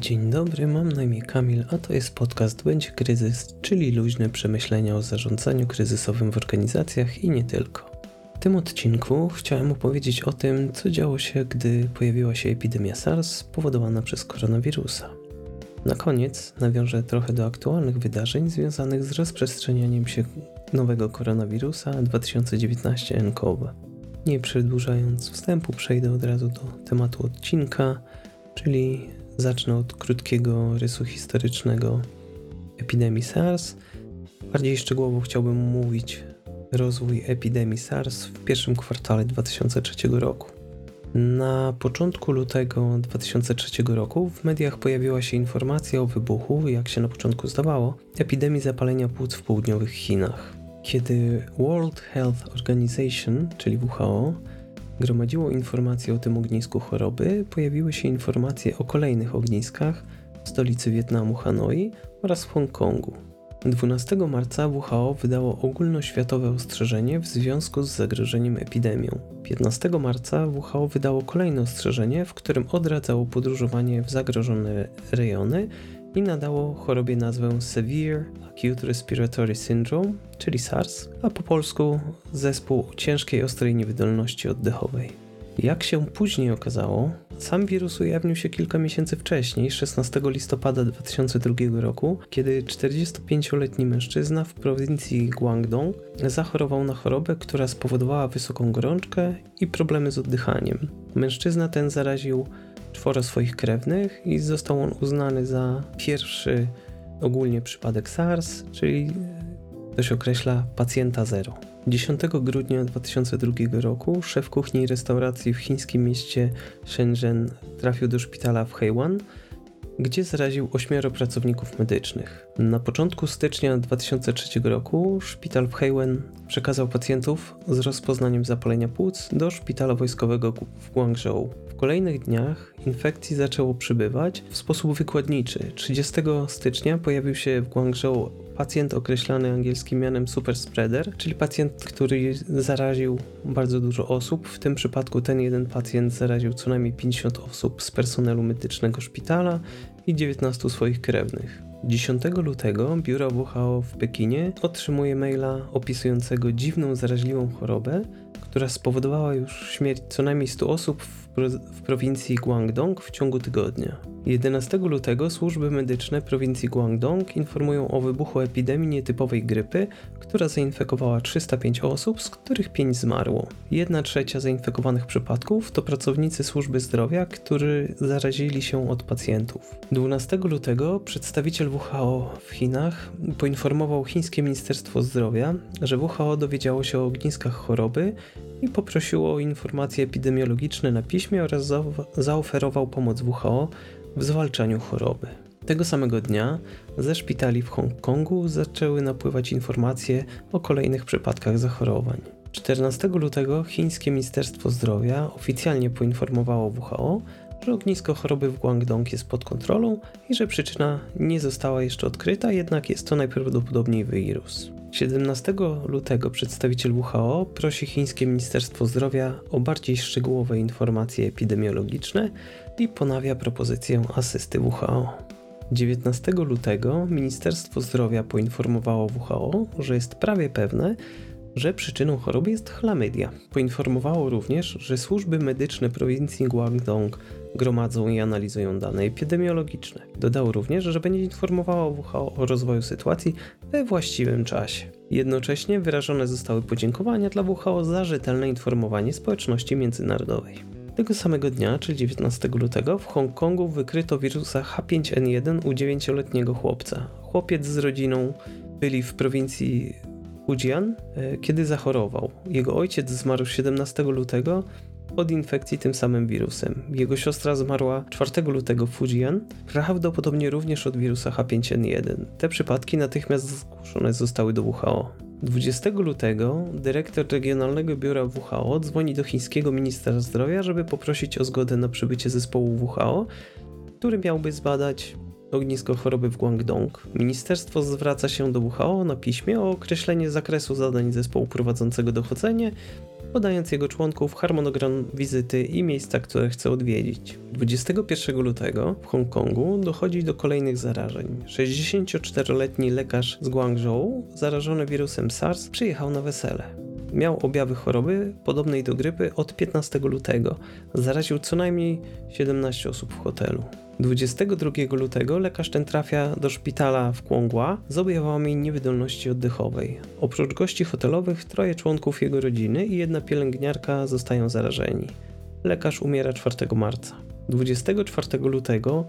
Dzień dobry, mam na imię Kamil, a to jest podcast Będzie Kryzys, czyli luźne przemyślenia o zarządzaniu kryzysowym w organizacjach i nie tylko. W tym odcinku chciałem opowiedzieć o tym, co działo się, gdy pojawiła się epidemia SARS spowodowana przez koronawirusa. Na koniec nawiążę trochę do aktualnych wydarzeń związanych z rozprzestrzenianiem się nowego koronawirusa 2019-nCoV. Nie przedłużając wstępu, przejdę od razu do tematu odcinka, czyli zacznę od krótkiego rysu historycznego epidemii SARS. Bardziej szczegółowo chciałbym omówić rozwój epidemii SARS w pierwszym kwartale 2003 roku. Na początku lutego 2003 roku w mediach pojawiła się informacja o wybuchu, jak się na początku zdawało, epidemii zapalenia płuc w południowych Chinach. Kiedy World Health Organization, czyli WHO, gromadziło informacje o tym ognisku choroby, pojawiły się informacje o kolejnych ogniskach w stolicy Wietnamu, Hanoi oraz w Hongkongu. 12 marca WHO wydało ogólnoświatowe ostrzeżenie w związku z zagrożeniem epidemią. 15 marca WHO wydało kolejne ostrzeżenie, w którym odradzało podróżowanie w zagrożone rejony i nadało chorobie nazwę Severe Acute Respiratory Syndrome, czyli SARS, a po polsku zespół ciężkiej ostrej niewydolności oddechowej. Jak się później okazało, sam wirus ujawnił się kilka miesięcy wcześniej, 16 listopada 2002 roku, kiedy 45-letni mężczyzna w prowincji Guangdong zachorował na chorobę, która spowodowała wysoką gorączkę i problemy z oddychaniem. Mężczyzna ten zaraził 4 swoich krewnych i został on uznany za pierwszy ogólnie przypadek SARS, czyli to się określa pacjenta zero. 10 grudnia 2002 roku szef kuchni i restauracji w chińskim mieście Shenzhen trafił do szpitala w Heyuan, gdzie zaraził 8 pracowników medycznych. Na początku stycznia 2003 roku szpital w Heyuan przekazał pacjentów z rozpoznaniem zapalenia płuc do szpitala wojskowego w Guangzhou. W kolejnych dniach infekcji zaczęło przybywać w sposób wykładniczy. 30 stycznia pojawił się w Guangzhou pacjent określany angielskim mianem superspreader, czyli pacjent, który zaraził bardzo dużo osób. W tym przypadku ten jeden pacjent zaraził co najmniej 50 osób z personelu medycznego szpitala i 19 swoich krewnych. 10 lutego biuro WHO w Pekinie otrzymuje maila opisującego dziwną, zaraźliwą chorobę, która spowodowała już śmierć co najmniej 100 osób w prowincji Guangdong w ciągu tygodnia. 11 lutego służby medyczne prowincji Guangdong informują o wybuchu epidemii nietypowej grypy, która zainfekowała 305 osób, z których 5 zmarło. 1/3 zainfekowanych przypadków to pracownicy służby zdrowia, którzy zarazili się od pacjentów. 12 lutego przedstawiciel WHO w Chinach poinformował chińskie Ministerstwo Zdrowia, że WHO dowiedziało się o ogniskach choroby i poprosiło o informacje epidemiologiczne na piśmie oraz zaoferował pomoc WHO w zwalczaniu choroby. Tego samego dnia ze szpitali w Hongkongu zaczęły napływać informacje o kolejnych przypadkach zachorowań. 14 lutego chińskie Ministerstwo Zdrowia oficjalnie poinformowało WHO, że ognisko choroby w Guangdong jest pod kontrolą i że przyczyna nie została jeszcze odkryta, jednak jest to najprawdopodobniej wirus. 17 lutego przedstawiciel WHO prosi chińskie Ministerstwo Zdrowia o bardziej szczegółowe informacje epidemiologiczne i ponawia propozycję asysty WHO. 19 lutego Ministerstwo Zdrowia poinformowało WHO, że jest prawie pewne, że przyczyną choroby jest chlamydia. Poinformowało również, że służby medyczne prowincji Guangdong gromadzą i analizują dane epidemiologiczne. Dodał również, że będzie informowała WHO o rozwoju sytuacji we właściwym czasie. Jednocześnie wyrażone zostały podziękowania dla WHO za rzetelne informowanie społeczności międzynarodowej. Tego samego dnia, czyli 19 lutego, w Hongkongu wykryto wirusa H5N1 u 9-letniego chłopca. Chłopiec z rodziną byli w prowincji Fujian, kiedy zachorował. Jego ojciec zmarł 17 lutego od infekcji tym samym wirusem. Jego siostra zmarła 4 lutego w Fujian, prawdopodobnie również od wirusa H5N1. Te przypadki natychmiast zgłoszone zostały do WHO. 20 lutego dyrektor Regionalnego Biura WHO dzwoni do chińskiego ministra zdrowia, żeby poprosić o zgodę na przybycie zespołu WHO, który miałby zbadać ognisko choroby w Guangdong. Ministerstwo zwraca się do WHO na piśmie o określenie zakresu zadań zespołu prowadzącego dochodzenie podając jego członków harmonogram wizyty i miejsca, które chce odwiedzić. 21 lutego w Hongkongu dochodzi do kolejnych zarażeń. 64-letni lekarz z Guangzhou, zarażony wirusem SARS, przyjechał na wesele. Miał objawy choroby podobnej do grypy od 15 lutego. Zaraził co najmniej 17 osób w hotelu. 22 lutego lekarz ten trafia do szpitala w Kłongła z objawami niewydolności oddechowej. Oprócz gości hotelowych 3 członków jego rodziny i 1 pielęgniarka zostają zarażeni. Lekarz umiera 4 marca. 24 lutego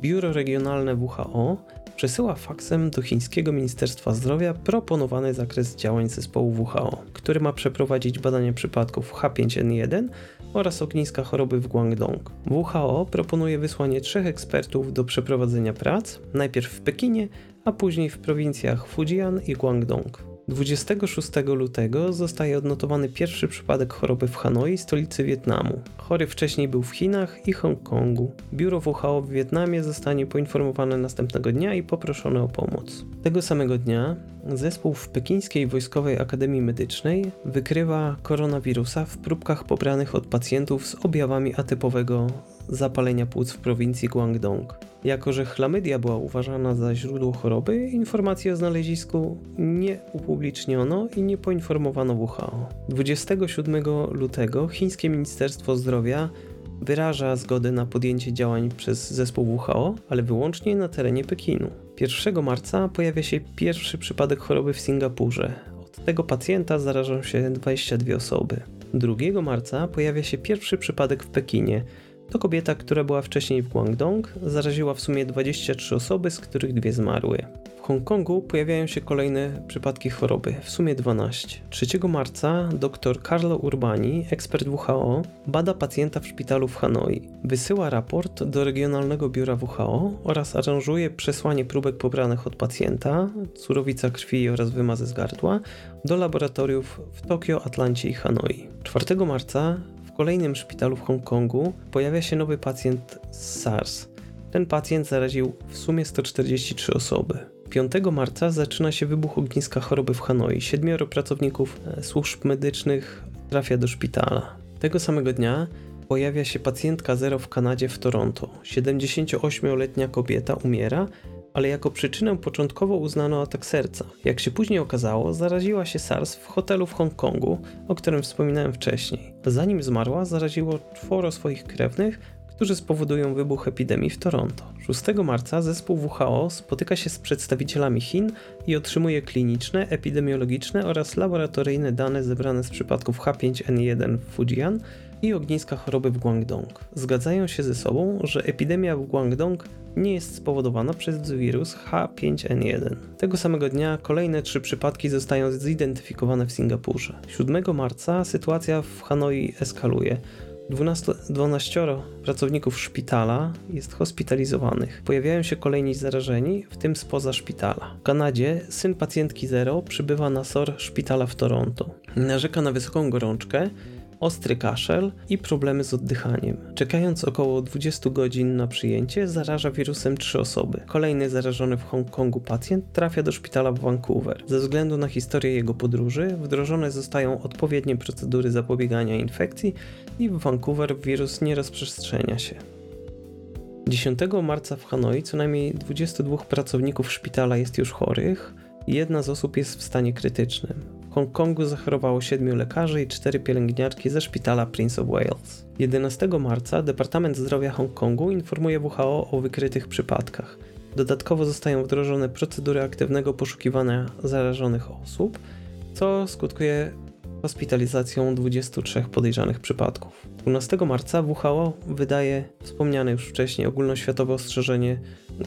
Biuro Regionalne WHO przesyła faksem do chińskiego Ministerstwa Zdrowia proponowany zakres działań zespołu WHO, który ma przeprowadzić badanie przypadków H5N1 oraz ogniska choroby w Guangdong. WHO proponuje wysłanie 3 ekspertów do przeprowadzenia prac, najpierw w Pekinie, a później w prowincjach Fujian i Guangdong. 26 lutego zostaje odnotowany pierwszy przypadek choroby w Hanoi, stolicy Wietnamu. Chory wcześniej był w Chinach i Hongkongu. Biuro WHO w Wietnamie zostanie poinformowane następnego dnia i poproszone o pomoc. Tego samego dnia zespół w Pekińskiej Wojskowej Akademii Medycznej wykrywa koronawirusa w próbkach pobranych od pacjentów z objawami atypowego zapalenia płuc w prowincji Guangdong. Jako że chlamydia była uważana za źródło choroby, informacji o znalezisku nie upubliczniono i nie poinformowano WHO. 27 lutego chińskie Ministerstwo Zdrowia wyraża zgodę na podjęcie działań przez zespół WHO, ale wyłącznie na terenie Pekinu. 1 marca pojawia się pierwszy przypadek choroby w Singapurze. Od tego pacjenta zarażą się 22 osoby. 2 marca pojawia się pierwszy przypadek w Pekinie. To kobieta, która była wcześniej w Guangdong, zaraziła w sumie 23 osoby, z których 2 zmarły. W Hongkongu pojawiają się kolejne przypadki choroby, w sumie 12. 3 marca dr Carlo Urbani, ekspert WHO, bada pacjenta w szpitalu w Hanoi. Wysyła raport do regionalnego biura WHO oraz aranżuje przesłanie próbek pobranych od pacjenta, surowica krwi oraz wymazy z gardła, do laboratoriów w Tokio, Atlancie i Hanoi. 4 marca w kolejnym szpitalu w Hongkongu pojawia się nowy pacjent z SARS. Ten pacjent zaraził w sumie 143 osoby. 5 marca zaczyna się wybuch ogniska choroby w Hanoi. 7 pracowników służb medycznych trafia do szpitala. Tego samego dnia pojawia się pacjentka 0 w Kanadzie w Toronto. 78-letnia kobieta umiera, ale jako przyczynę początkowo uznano atak serca. Jak się później okazało, zaraziła się SARS w hotelu w Hongkongu, o którym wspominałem wcześniej. Zanim zmarła, zaraziło 4 swoich krewnych, którzy spowodują wybuch epidemii w Toronto. 6 marca zespół WHO spotyka się z przedstawicielami Chin i otrzymuje kliniczne, epidemiologiczne oraz laboratoryjne dane zebrane z przypadków H5N1 w Fujian i ogniska choroby w Guangdong. Zgadzają się ze sobą, że epidemia w Guangdong nie jest spowodowana przez wirus H5N1. Tego samego dnia kolejne 3 przypadki zostają zidentyfikowane w Singapurze. 7 marca sytuacja w Hanoi eskaluje. 12 pracowników szpitala jest hospitalizowanych. Pojawiają się kolejni zarażeni, w tym spoza szpitala. W Kanadzie syn pacjentki 0 przybywa na SOR szpitala w Toronto. Narzeka na wysoką gorączkę, ostry kaszel i problemy z oddychaniem. Czekając około 20 godzin na przyjęcie, zaraża wirusem 3 osoby. Kolejny zarażony w Hongkongu pacjent trafia do szpitala w Vancouver. Ze względu na historię jego podróży wdrożone zostają odpowiednie procedury zapobiegania infekcji i w Vancouver wirus nie rozprzestrzenia się. 10 marca w Hanoi co najmniej 22 pracowników szpitala jest już chorych, 1 z osób jest w stanie krytycznym. W Hongkongu zachorowało 7 lekarzy i 4 pielęgniarki ze szpitala Prince of Wales. 11 marca Departament Zdrowia Hongkongu informuje WHO o wykrytych przypadkach. Dodatkowo zostają wdrożone procedury aktywnego poszukiwania zarażonych osób, co skutkuje hospitalizacją 23 podejrzanych przypadków. 12 marca WHO wydaje wspomniane już wcześniej ogólnoświatowe ostrzeżenie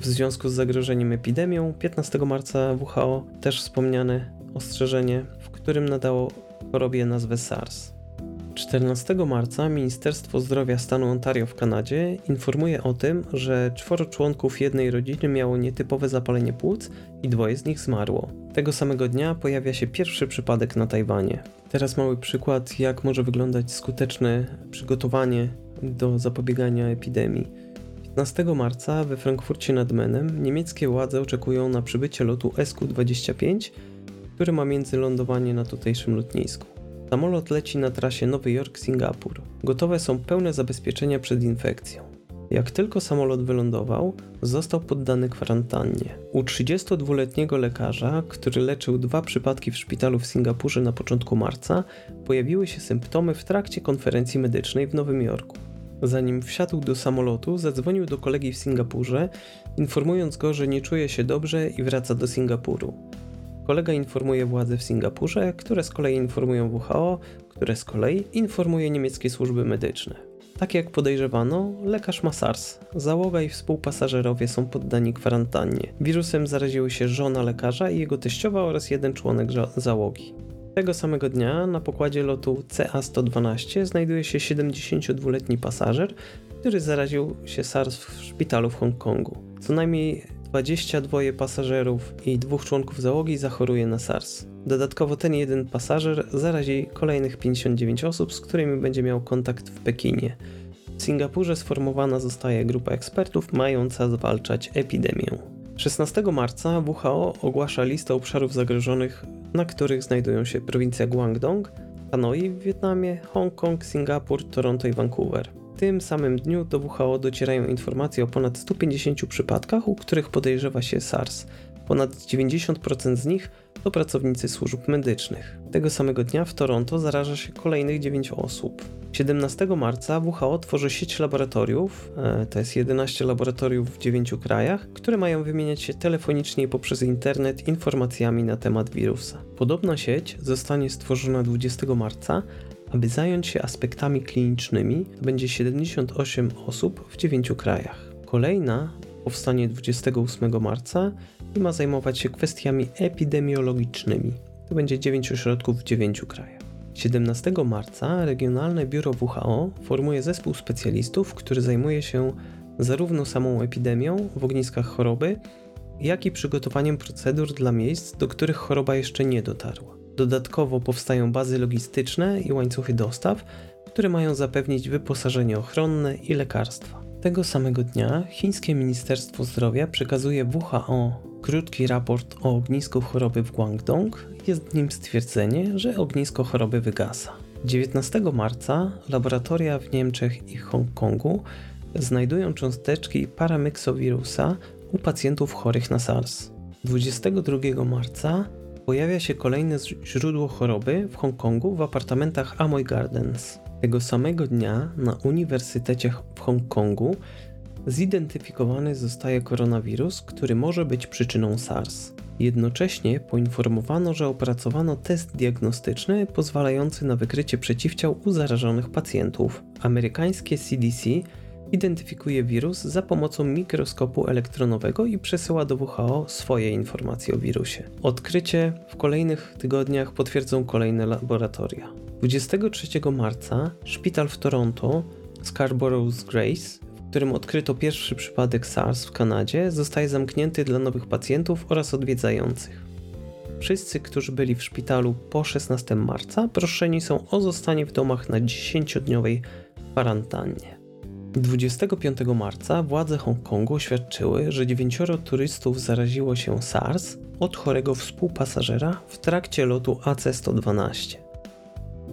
w związku z zagrożeniem epidemią. 15 marca WHO też wspomniane ostrzeżenie, w którym nadało chorobie nazwę SARS. 14 marca Ministerstwo Zdrowia stanu Ontario w Kanadzie informuje o tym, że 4 członków jednej rodziny miało nietypowe zapalenie płuc i 2 z nich zmarło. Tego samego dnia pojawia się pierwszy przypadek na Tajwanie. Teraz mały przykład, jak może wyglądać skuteczne przygotowanie do zapobiegania epidemii. 15 marca we Frankfurcie nad Menem niemieckie władze oczekują na przybycie lotu SQ-25, który ma międzylądowanie na tutejszym lotnisku. Samolot leci na trasie Nowy Jork-Singapur. Gotowe są pełne zabezpieczenia przed infekcją. Jak tylko samolot wylądował, został poddany kwarantannie. U 32-letniego lekarza, który leczył 2 przypadki w szpitalu w Singapurze na początku marca, pojawiły się symptomy w trakcie konferencji medycznej w Nowym Jorku. Zanim wsiadł do samolotu, zadzwonił do kolegi w Singapurze, informując go, że nie czuje się dobrze i wraca do Singapuru. Kolega informuje władze w Singapurze, które z kolei informują WHO, które z kolei informuje niemieckie służby medyczne. Tak jak podejrzewano, lekarz ma SARS. Załoga i współpasażerowie są poddani kwarantannie. Wirusem zaraziły się żona lekarza i jego teściowa oraz jeden członek załogi. Tego samego dnia na pokładzie lotu CA-112 znajduje się 72-letni pasażer, który zaraził się SARS w szpitalu w Hongkongu. Co najmniej 22 pasażerów i 2 członków załogi zachoruje na SARS. Dodatkowo ten jeden pasażer zarazi kolejnych 59 osób, z którymi będzie miał kontakt w Pekinie. W Singapurze sformowana zostaje grupa ekspertów mająca zwalczać epidemię. 16 marca WHO ogłasza listę obszarów zagrożonych, na których znajdują się prowincja Guangdong, Hanoi w Wietnamie, Hongkong, Singapur, Toronto i Vancouver. W tym samym dniu do WHO docierają informacje o ponad 150 przypadkach, u których podejrzewa się SARS. Ponad 90% z nich to pracownicy służb medycznych. Tego samego dnia w Toronto zaraża się kolejnych 9 osób. 17 marca WHO tworzy sieć laboratoriów, to jest 11 laboratoriów w 9 krajach, które mają wymieniać się telefonicznie poprzez internet informacjami na temat wirusa. Podobna sieć zostanie stworzona 20 marca, aby zająć się aspektami klinicznymi, to będzie 78 osób w 9 krajach. Kolejna powstanie 28 marca i ma zajmować się kwestiami epidemiologicznymi. To będzie 9 ośrodków w 9 krajach. 17 marca Regionalne Biuro WHO formuje zespół specjalistów, który zajmuje się zarówno samą epidemią w ogniskach choroby, jak i przygotowaniem procedur dla miejsc, do których choroba jeszcze nie dotarła. Dodatkowo powstają bazy logistyczne i łańcuchy dostaw, które mają zapewnić wyposażenie ochronne i lekarstwa. Tego samego dnia chińskie Ministerstwo Zdrowia przekazuje WHO krótki raport o ognisku choroby w Guangdong. Jest w nim stwierdzenie, że ognisko choroby wygasa. 19 marca laboratoria w Niemczech i Hongkongu znajdują cząsteczki paramyksowirusa u pacjentów chorych na SARS. 22 marca pojawia się kolejne źródło choroby w Hongkongu w apartamentach Amoy Gardens. Tego samego dnia na Uniwersytecie w Hongkongu zidentyfikowany zostaje koronawirus, który może być przyczyną SARS. Jednocześnie poinformowano, że opracowano test diagnostyczny pozwalający na wykrycie przeciwciał u zarażonych pacjentów. Amerykańskie CDC identyfikuje wirus za pomocą mikroskopu elektronowego i przesyła do WHO swoje informacje o wirusie. Odkrycie w kolejnych tygodniach potwierdzą kolejne laboratoria. 23 marca szpital w Toronto, Scarborough's Grace, w którym odkryto pierwszy przypadek SARS w Kanadzie, zostaje zamknięty dla nowych pacjentów oraz odwiedzających. Wszyscy, którzy byli w szpitalu po 16 marca, proszeni są o zostanie w domach na 10-dniowej kwarantannie. 25 marca władze Hongkongu oświadczyły, że 9 turystów zaraziło się SARS od chorego współpasażera w trakcie lotu AC-112.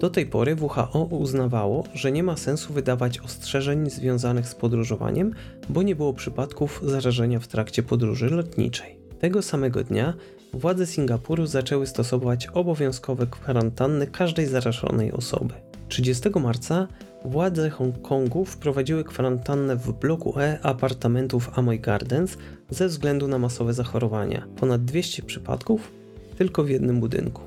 Do tej pory WHO uznawało, że nie ma sensu wydawać ostrzeżeń związanych z podróżowaniem, bo nie było przypadków zarażenia w trakcie podróży lotniczej. Tego samego dnia władze Singapuru zaczęły stosować obowiązkowe kwarantanny każdej zarażonej osoby. 30 marca władze Hongkongu wprowadziły kwarantannę w bloku E apartamentów Amoy Gardens ze względu na masowe zachorowania. Ponad 200 przypadków tylko w jednym budynku.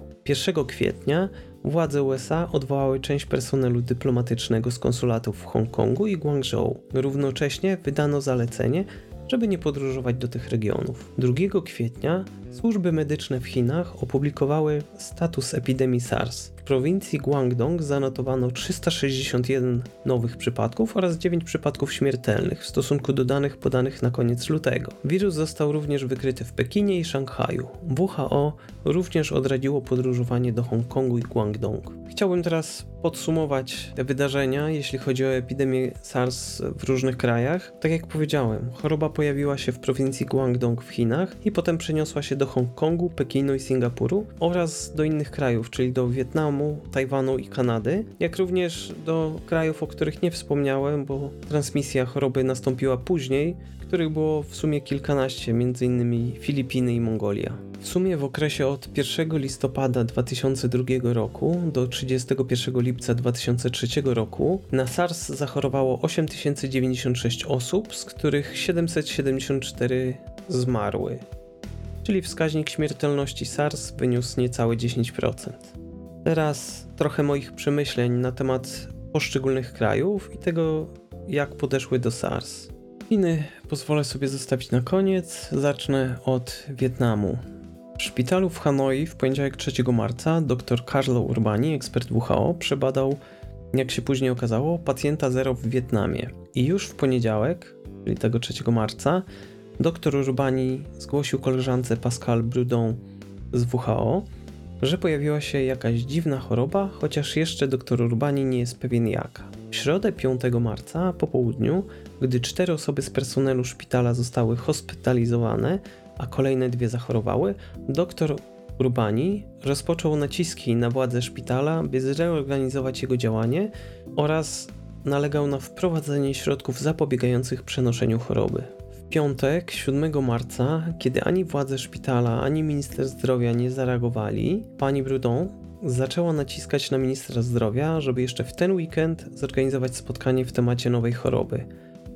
1 kwietnia władze USA odwołały część personelu dyplomatycznego z konsulatów w Hongkongu i Guangzhou. Równocześnie wydano zalecenie, żeby nie podróżować do tych regionów. 2 kwietnia służby medyczne w Chinach opublikowały status epidemii SARS. W prowincji Guangdong zanotowano 361 nowych przypadków oraz 9 przypadków śmiertelnych w stosunku do danych podanych na koniec lutego. Wirus został również wykryty w Pekinie i Szanghaju. WHO również odradziło podróżowanie do Hongkongu i Guangdong. Chciałbym teraz podsumować te wydarzenia, jeśli chodzi o epidemię SARS w różnych krajach. Tak jak powiedziałem, choroba pojawiła się w prowincji Guangdong w Chinach i potem przeniosła się do Hongkongu, Pekinu i Singapuru oraz do innych krajów, czyli do Wietnamu, Wietnamu, Tajwanu i Kanady, jak również do krajów, o których nie wspomniałem, bo transmisja choroby nastąpiła później, których było w sumie kilkanaście, m.in. Filipiny i Mongolia. W sumie w okresie od 1 listopada 2002 roku do 31 lipca 2003 roku na SARS zachorowało 8096 osób, z których 774 zmarły. Czyli wskaźnik śmiertelności SARS wyniósł niecałe 10%. Teraz trochę moich przemyśleń na temat poszczególnych krajów i tego, jak podeszły do SARS. Chiny pozwolę sobie zostawić na koniec, zacznę od Wietnamu. W szpitalu w Hanoi w poniedziałek 3 marca dr Carlo Urbani, ekspert WHO, przebadał, jak się później okazało, pacjenta zero w Wietnamie. I już w poniedziałek, czyli tego 3 marca, dr Urbani zgłosił koleżance Pascal Brudon z WHO, że pojawiła się jakaś dziwna choroba, chociaż jeszcze dr Urbani nie jest pewien jaka. W środę 5 marca po południu, gdy 4 osoby z personelu szpitala zostały hospitalizowane, a kolejne 2 zachorowały, dr Urbani rozpoczął naciski na władze szpitala, by zreorganizować jego działanie oraz nalegał na wprowadzenie środków zapobiegających przenoszeniu choroby. W piątek, 7 marca, kiedy ani władze szpitala, ani minister zdrowia nie zareagowali, pani Brudon zaczęła naciskać na ministra zdrowia, żeby jeszcze w ten weekend zorganizować spotkanie w temacie nowej choroby.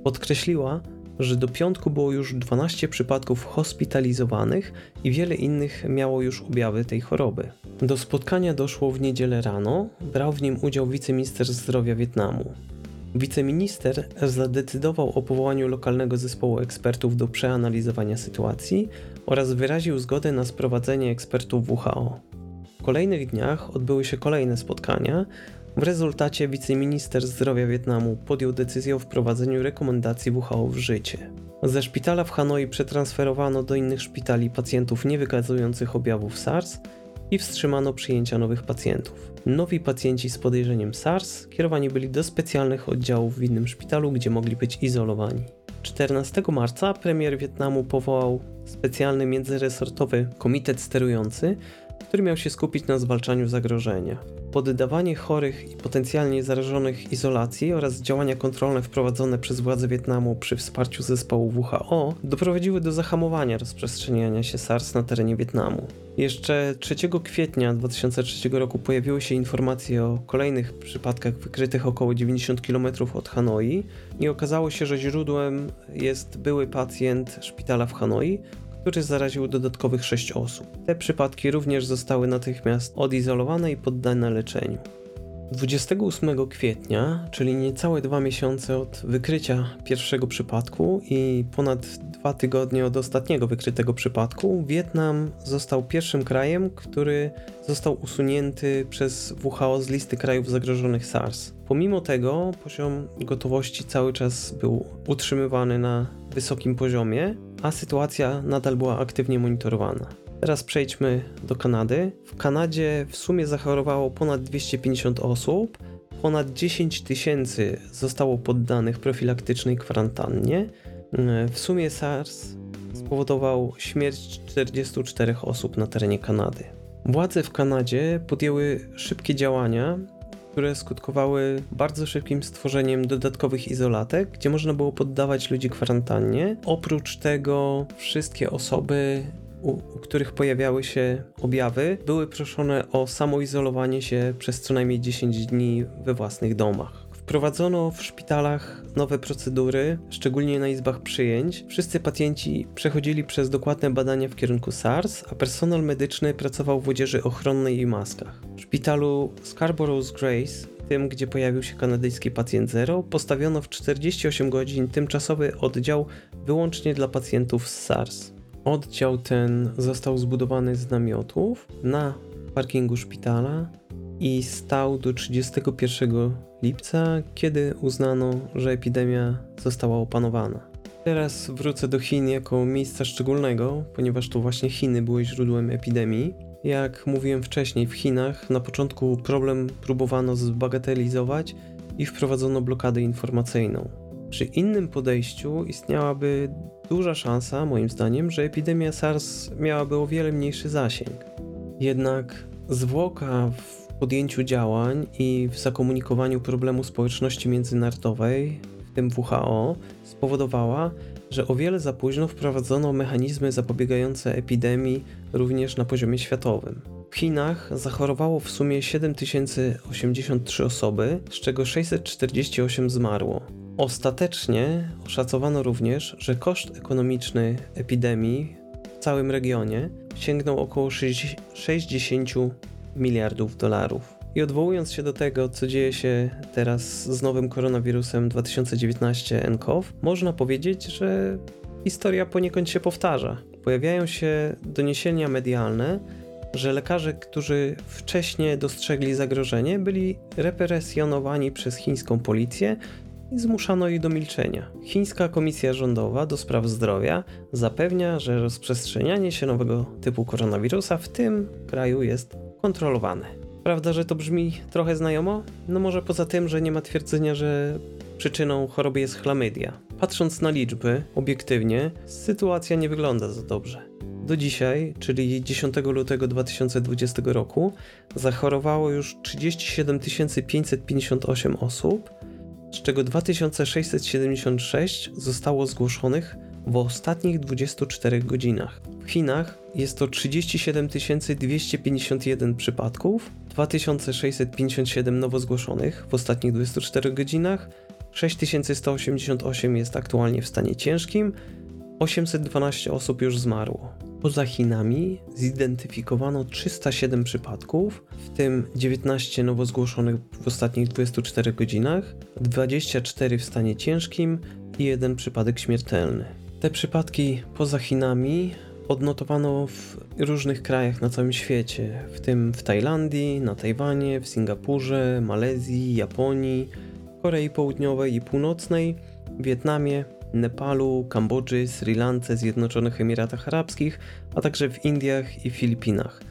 Podkreśliła, że do piątku było już 12 przypadków hospitalizowanych i wiele innych miało już objawy tej choroby. Do spotkania doszło w niedzielę rano, brał w nim udział wiceminister zdrowia Wietnamu. Wiceminister zadecydował o powołaniu lokalnego zespołu ekspertów do przeanalizowania sytuacji oraz wyraził zgodę na sprowadzenie ekspertów WHO. W kolejnych dniach odbyły się kolejne spotkania. W rezultacie wiceminister zdrowia Wietnamu podjął decyzję o wprowadzeniu rekomendacji WHO w życie. Ze szpitala w Hanoi przetransferowano do innych szpitali pacjentów niewykazujących objawów SARS i wstrzymano przyjęcia nowych pacjentów. Nowi pacjenci z podejrzeniem SARS kierowani byli do specjalnych oddziałów w innym szpitalu, gdzie mogli być izolowani. 14 marca premier Wietnamu powołał specjalny międzyresortowy komitet sterujący, który miał się skupić na zwalczaniu zagrożenia. Poddawanie chorych i potencjalnie zarażonych izolacji oraz działania kontrolne wprowadzone przez władze Wietnamu przy wsparciu zespołu WHO doprowadziły do zahamowania rozprzestrzeniania się SARS na terenie Wietnamu. Jeszcze 3 kwietnia 2003 roku pojawiły się informacje o kolejnych przypadkach wykrytych około 90 km od Hanoi i okazało się, że źródłem jest były pacjent szpitala w Hanoi, który zaraził dodatkowych 6 osób. Te przypadki również zostały natychmiast odizolowane i poddane leczeniu. 28 kwietnia, czyli niecałe 2 miesiące od wykrycia pierwszego przypadku i ponad 2 tygodnie od ostatniego wykrytego przypadku, Wietnam został pierwszym krajem, który został usunięty przez WHO z listy krajów zagrożonych SARS. Pomimo tego poziom gotowości cały czas był utrzymywany na wysokim poziomie, a sytuacja nadal była aktywnie monitorowana. Teraz przejdźmy do Kanady. W Kanadzie w sumie zachorowało ponad 250 osób, ponad 10 000 zostało poddanych profilaktycznej kwarantannie. W sumie SARS spowodował śmierć 44 osób na terenie Kanady. Władze w Kanadzie podjęły szybkie działania, które skutkowały bardzo szybkim stworzeniem dodatkowych izolatek, gdzie można było poddawać ludzi kwarantannie. Oprócz tego wszystkie osoby, u których pojawiały się objawy, były proszone o samoizolowanie się przez co najmniej 10 dni we własnych domach. Wprowadzono w szpitalach nowe procedury, szczególnie na izbach przyjęć. Wszyscy pacjenci przechodzili przez dokładne badania w kierunku SARS, a personel medyczny pracował w odzieży ochronnej i maskach. W szpitalu Scarborough's Grace, tym gdzie pojawił się kanadyjski pacjent zero, postawiono w 48 godzin tymczasowy oddział wyłącznie dla pacjentów z SARS. Oddział ten został zbudowany z namiotów na parkingu szpitala i stał do 31 lipca, kiedy uznano, że epidemia została opanowana. Teraz wrócę do Chin jako miejsca szczególnego, ponieważ to właśnie Chiny były źródłem epidemii. Jak mówiłem wcześniej, w Chinach na początku problem próbowano zbagatelizować i wprowadzono blokadę informacyjną. Przy innym podejściu istniałaby duża szansa, moim zdaniem, że epidemia SARS miałaby o wiele mniejszy zasięg. Jednak zwłoka w podjęciu działań i w zakomunikowaniu problemu społeczności międzynarodowej, w tym WHO, spowodowała, że o wiele za późno wprowadzono mechanizmy zapobiegające epidemii również na poziomie światowym. W Chinach zachorowało w sumie 7083 osoby, z czego 648 zmarło. Ostatecznie oszacowano również, że koszt ekonomiczny epidemii w całym regionie sięgnął około 60 miliardów dolarów. I odwołując się do tego, co dzieje się teraz z nowym koronawirusem 2019-nCoV, można powiedzieć, że historia poniekąd się powtarza. Pojawiają się doniesienia medialne, że lekarze, którzy wcześniej dostrzegli zagrożenie, byli represjonowani przez chińską policję i zmuszano ich do milczenia. Chińska Komisja Rządowa do Spraw Zdrowia zapewnia, że rozprzestrzenianie się nowego typu koronawirusa w tym kraju jest kontrolowane. Prawda, że to brzmi trochę znajomo? No może poza tym, że nie ma twierdzenia, że przyczyną choroby jest chlamydia. Patrząc na liczby, obiektywnie, sytuacja nie wygląda za dobrze. Do dzisiaj, czyli 10 lutego 2020 roku, zachorowało już 37 558 osób, z czego 2676 zostało zgłoszonych w ostatnich 24 godzinach. W Chinach jest to 37 251 przypadków, 2657 nowo zgłoszonych w ostatnich 24 godzinach, 6188 jest aktualnie w stanie ciężkim, 812 osób już zmarło. Poza Chinami zidentyfikowano 307 przypadków, w tym 19 nowo zgłoszonych w ostatnich 24 godzinach, 24 w stanie ciężkim i 1 przypadek śmiertelny. Te przypadki poza Chinami odnotowano w różnych krajach na całym świecie, w tym w Tajlandii, na Tajwanie, w Singapurze, Malezji, Japonii, Korei Południowej i Północnej, Wietnamie, Nepalu, Kambodży, Sri Lance, Zjednoczonych Emiratach Arabskich, a także w Indiach i Filipinach.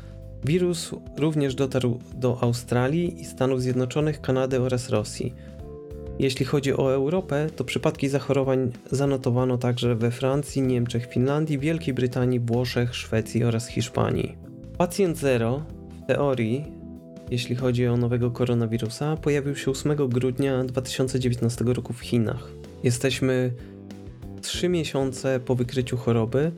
Wirus również dotarł do Australii i Stanów Zjednoczonych, Kanady oraz Rosji. Jeśli chodzi o Europę, to przypadki zachorowań zanotowano także we Francji, Niemczech, Finlandii, Wielkiej Brytanii, Włoszech, Szwecji oraz Hiszpanii. Pacjent zero, w teorii, jeśli chodzi o nowego koronawirusa, pojawił się 8 grudnia 2019 roku w Chinach. Jesteśmy 3 miesiące po wykryciu choroby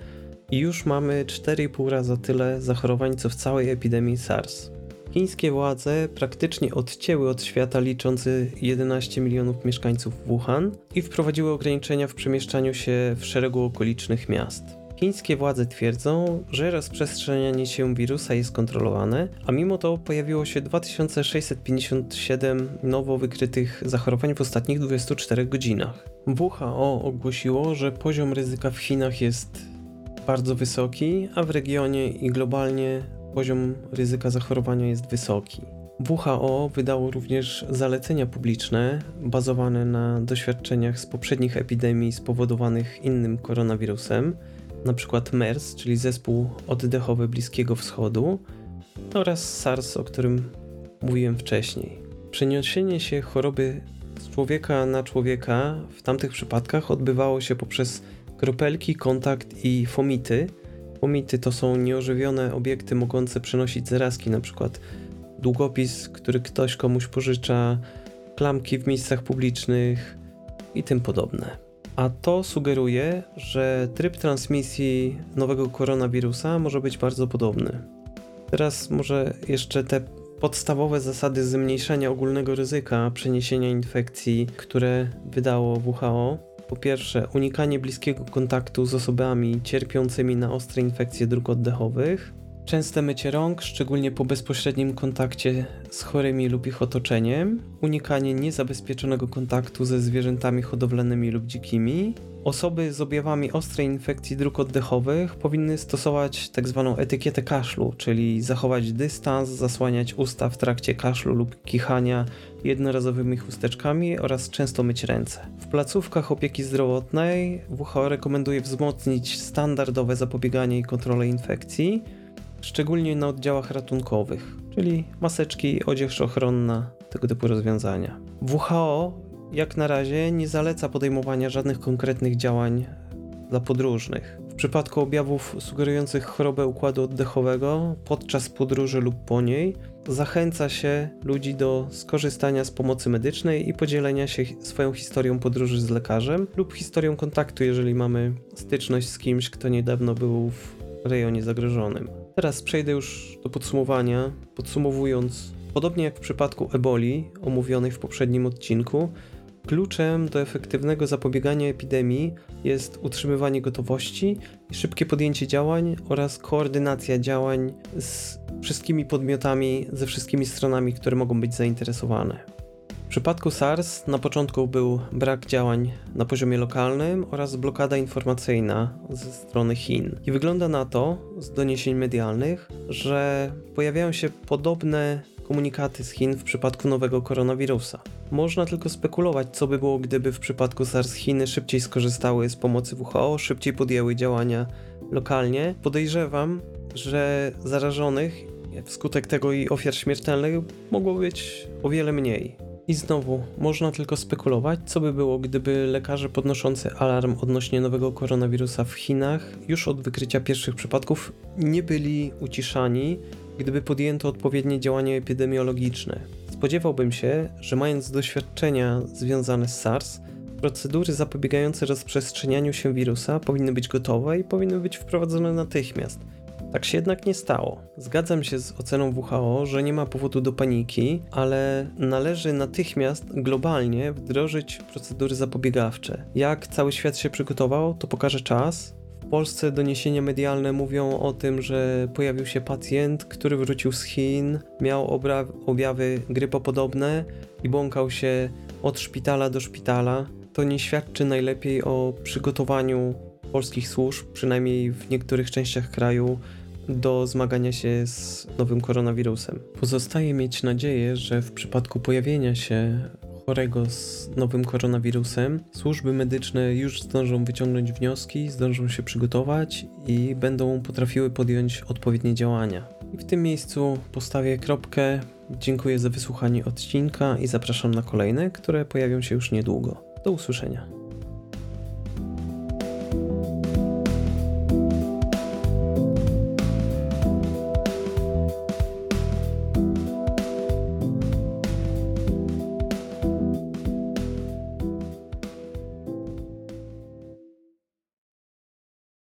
i już mamy 4,5 razy tyle zachorowań, co w całej epidemii SARS. Chińskie władze praktycznie odcięły od świata liczący 11 milionów mieszkańców Wuhan i wprowadziły ograniczenia w przemieszczaniu się w szeregu okolicznych miast. Chińskie władze twierdzą, że rozprzestrzenianie się wirusa jest kontrolowane, a mimo to pojawiło się 2657 nowo wykrytych zachorowań w ostatnich 24 godzinach. WHO ogłosiło, że poziom ryzyka w Chinach jest bardzo wysoki, a w regionie i globalnie poziom ryzyka zachorowania jest wysoki. WHO wydało również zalecenia publiczne bazowane na doświadczeniach z poprzednich epidemii spowodowanych innym koronawirusem, np. MERS, czyli zespół oddechowy Bliskiego Wschodu, oraz SARS, o którym mówiłem wcześniej. Przeniesienie się choroby z człowieka na człowieka w tamtych przypadkach odbywało się poprzez kropelki, kontakt i fomity. Fomity to są nieożywione obiekty mogące przenosić zarazki, np. długopis, który ktoś komuś pożycza, klamki w miejscach publicznych i tym podobne. A to sugeruje, że tryb transmisji nowego koronawirusa może być bardzo podobny. Teraz może jeszcze te podstawowe zasady zmniejszenia ogólnego ryzyka przeniesienia infekcji, które wydało WHO. Po pierwsze, unikanie bliskiego kontaktu z osobami cierpiącymi na ostre infekcje dróg oddechowych. Częste mycie rąk, szczególnie po bezpośrednim kontakcie z chorymi lub ich otoczeniem. Unikanie niezabezpieczonego kontaktu ze zwierzętami hodowlanymi lub dzikimi. Osoby z objawami ostrej infekcji dróg oddechowych powinny stosować tzw. etykietę kaszlu, czyli zachować dystans, zasłaniać usta w trakcie kaszlu lub kichania jednorazowymi chusteczkami oraz często myć ręce. W placówkach opieki zdrowotnej WHO rekomenduje wzmocnić standardowe zapobieganie i kontrolę infekcji, szczególnie na oddziałach ratunkowych, czyli maseczki, odzież ochronna, tego typu rozwiązania. WHO jak na razie nie zaleca podejmowania żadnych konkretnych działań dla podróżnych. W przypadku objawów sugerujących chorobę układu oddechowego podczas podróży lub po niej zachęca się ludzi do skorzystania z pomocy medycznej i podzielenia się swoją historią podróży z lekarzem lub historią kontaktu, jeżeli mamy styczność z kimś, kto niedawno był w rejonie zagrożonym. Teraz przejdę już do podsumowania. Podsumowując, podobnie jak w przypadku eboli omówionej w poprzednim odcinku, kluczem do efektywnego zapobiegania epidemii jest utrzymywanie gotowości i szybkie podjęcie działań oraz koordynacja działań z wszystkimi podmiotami, ze wszystkimi stronami, które mogą być zainteresowane. W przypadku SARS na początku był brak działań na poziomie lokalnym oraz blokada informacyjna ze strony Chin. I wygląda na to, z doniesień medialnych, że pojawiają się podobne komunikaty z Chin w przypadku nowego koronawirusa. Można tylko spekulować, co by było, gdyby w przypadku SARS Chiny szybciej skorzystały z pomocy WHO, szybciej podjęły działania lokalnie. Podejrzewam, że zarażonych wskutek tego i ofiar śmiertelnych mogło być o wiele mniej. I znowu, można tylko spekulować, co by było, gdyby lekarze podnoszący alarm odnośnie nowego koronawirusa w Chinach już od wykrycia pierwszych przypadków nie byli uciszani, gdyby podjęto odpowiednie działania epidemiologiczne. Spodziewałbym się, że mając doświadczenia związane z SARS, procedury zapobiegające rozprzestrzenianiu się wirusa powinny być gotowe i powinny być wprowadzone natychmiast. Tak się jednak nie stało. Zgadzam się z oceną WHO, że nie ma powodu do paniki, ale należy natychmiast globalnie wdrożyć procedury zapobiegawcze. Jak cały świat się przygotował, to pokaże czas. W Polsce doniesienia medialne mówią o tym, że pojawił się pacjent, który wrócił z Chin, miał objawy grypopodobne i błąkał się od szpitala do szpitala. To nie świadczy najlepiej o przygotowaniu polskich służb, przynajmniej w niektórych częściach kraju, do zmagania się z nowym koronawirusem. Pozostaje mieć nadzieję, że w przypadku pojawienia się chorego z nowym koronawirusem służby medyczne już zdążą wyciągnąć wnioski, zdążą się przygotować i będą potrafiły podjąć odpowiednie działania. I w tym miejscu postawię kropkę. Dziękuję za wysłuchanie odcinka i zapraszam na kolejne, które pojawią się już niedługo. Do usłyszenia.